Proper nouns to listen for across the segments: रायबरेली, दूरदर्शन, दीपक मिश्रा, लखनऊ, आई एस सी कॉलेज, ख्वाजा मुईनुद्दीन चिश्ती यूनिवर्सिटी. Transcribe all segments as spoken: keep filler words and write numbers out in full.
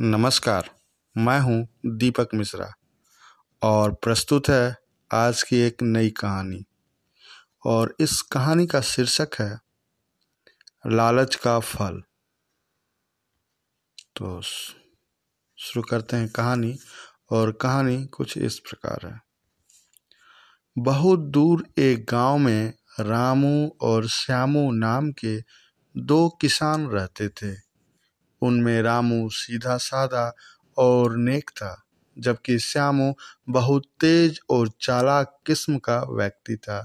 नमस्कार, मैं हूं दीपक मिश्रा और प्रस्तुत है आज की एक नई कहानी। और इस कहानी का शीर्षक है लालच का फल। तो शुरू करते हैं कहानी। और कहानी कुछ इस प्रकार है। बहुत दूर एक गांव में रामू और श्यामू नाम के दो किसान रहते थे। उनमें रामू सीधा साधा और नेक था, जबकि श्यामू बहुत तेज और चालाक किस्म का व्यक्ति था।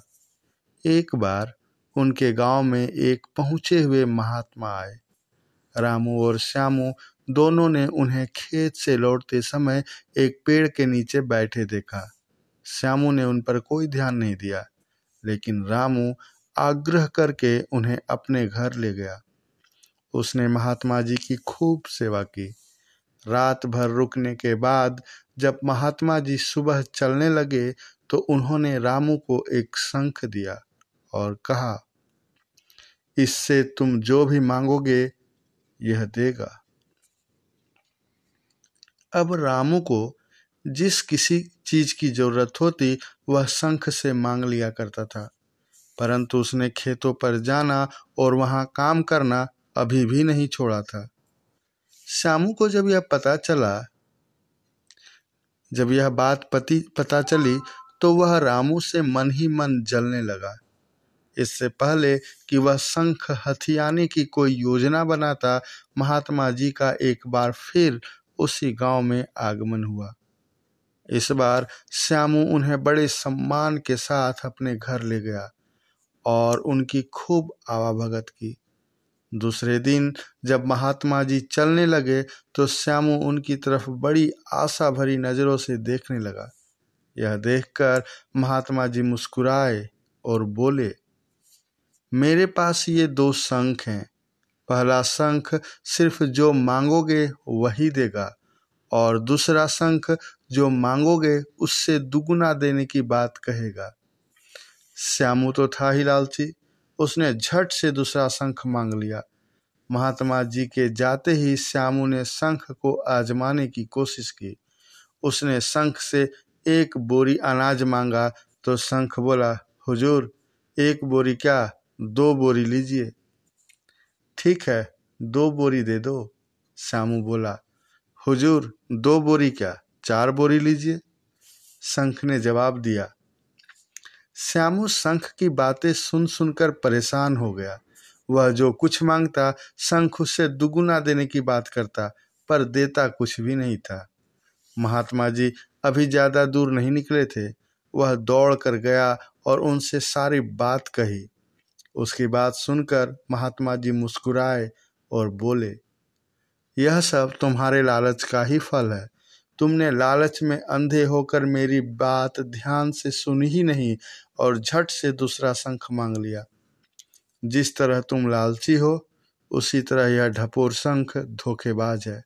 एक बार उनके गांव में एक पहुंचे हुए महात्मा आए। रामू और श्यामू दोनों ने उन्हें खेत से लौटते समय एक पेड़ के नीचे बैठे देखा। श्यामू ने उन पर कोई ध्यान नहीं दिया, लेकिन रामू आग्रह करके उन्हें अपने घर ले गया। उसने महात्मा जी की खूब सेवा की। रात भर रुकने के बाद जब महात्मा जी सुबह चलने लगे तो उन्होंने रामू को एक शंख दिया और कहा, इससे तुम जो भी मांगोगे यह देगा। अब रामू को जिस किसी चीज की जरूरत होती वह शंख से मांग लिया करता था, परंतु उसने खेतों पर जाना और वहां काम करना अभी भी नहीं छोड़ा था। श्यामू को जब यह पता चला जब यह बात पति पता चली तो वह रामू से मन ही मन जलने लगा। इससे पहले कि वह शंख हथियाने की कोई योजना बनाता, महात्मा जी का एक बार फिर उसी गांव में आगमन हुआ। इस बार श्यामू उन्हें बड़े सम्मान के साथ अपने घर ले गया और उनकी खूब आवाभगत की। दूसरे दिन जब महात्मा जी चलने लगे तो श्यामू उनकी तरफ बड़ी आशा भरी नज़रों से देखने लगा। यह देखकर महात्मा जी मुस्कुराए और बोले, मेरे पास ये दो शंख हैं। पहला शंख सिर्फ जो मांगोगे वही देगा, और दूसरा शंख जो मांगोगे उससे दुगुना देने की बात कहेगा। श्यामू तो था ही लालची, उसने झट से दूसरा शंख मांग लिया। महात्मा जी के जाते ही श्यामू ने शंख को आजमाने की कोशिश की। उसने शंख से एक बोरी अनाज मांगा तो शंख बोला, हुजूर, एक बोरी क्या, दो बोरी लीजिए। ठीक है, दो बोरी दे दो। श्यामू बोला, हुजूर, दो बोरी क्या, चार बोरी लीजिए। शंख ने जवाब दिया। श्यामू शंख की बातें सुन सुनकर परेशान हो गया। वह जो कुछ मांगता शंख उससे दुगुना देने की बात करता, पर देता कुछ भी नहीं था। महात्मा जी अभी ज़्यादा दूर नहीं निकले थे। वह दौड़ कर गया और उनसे सारी बात कही। उसकी बात सुनकर महात्मा जी मुस्कुराए और बोले, यह सब तुम्हारे लालच का ही फल है। तुमने लालच में अंधे होकर मेरी बात ध्यान से सुनी ही नहीं और झट से दूसरा शंख मांग लिया। जिस तरह तुम लालची हो उसी तरह यह ढपोर शंख धोखेबाज है।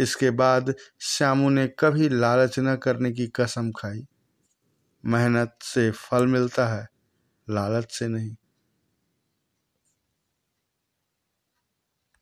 इसके बाद श्यामू ने कभी लालच न करने की कसम खाई। मेहनत से फल मिलता है, लालच से नहीं।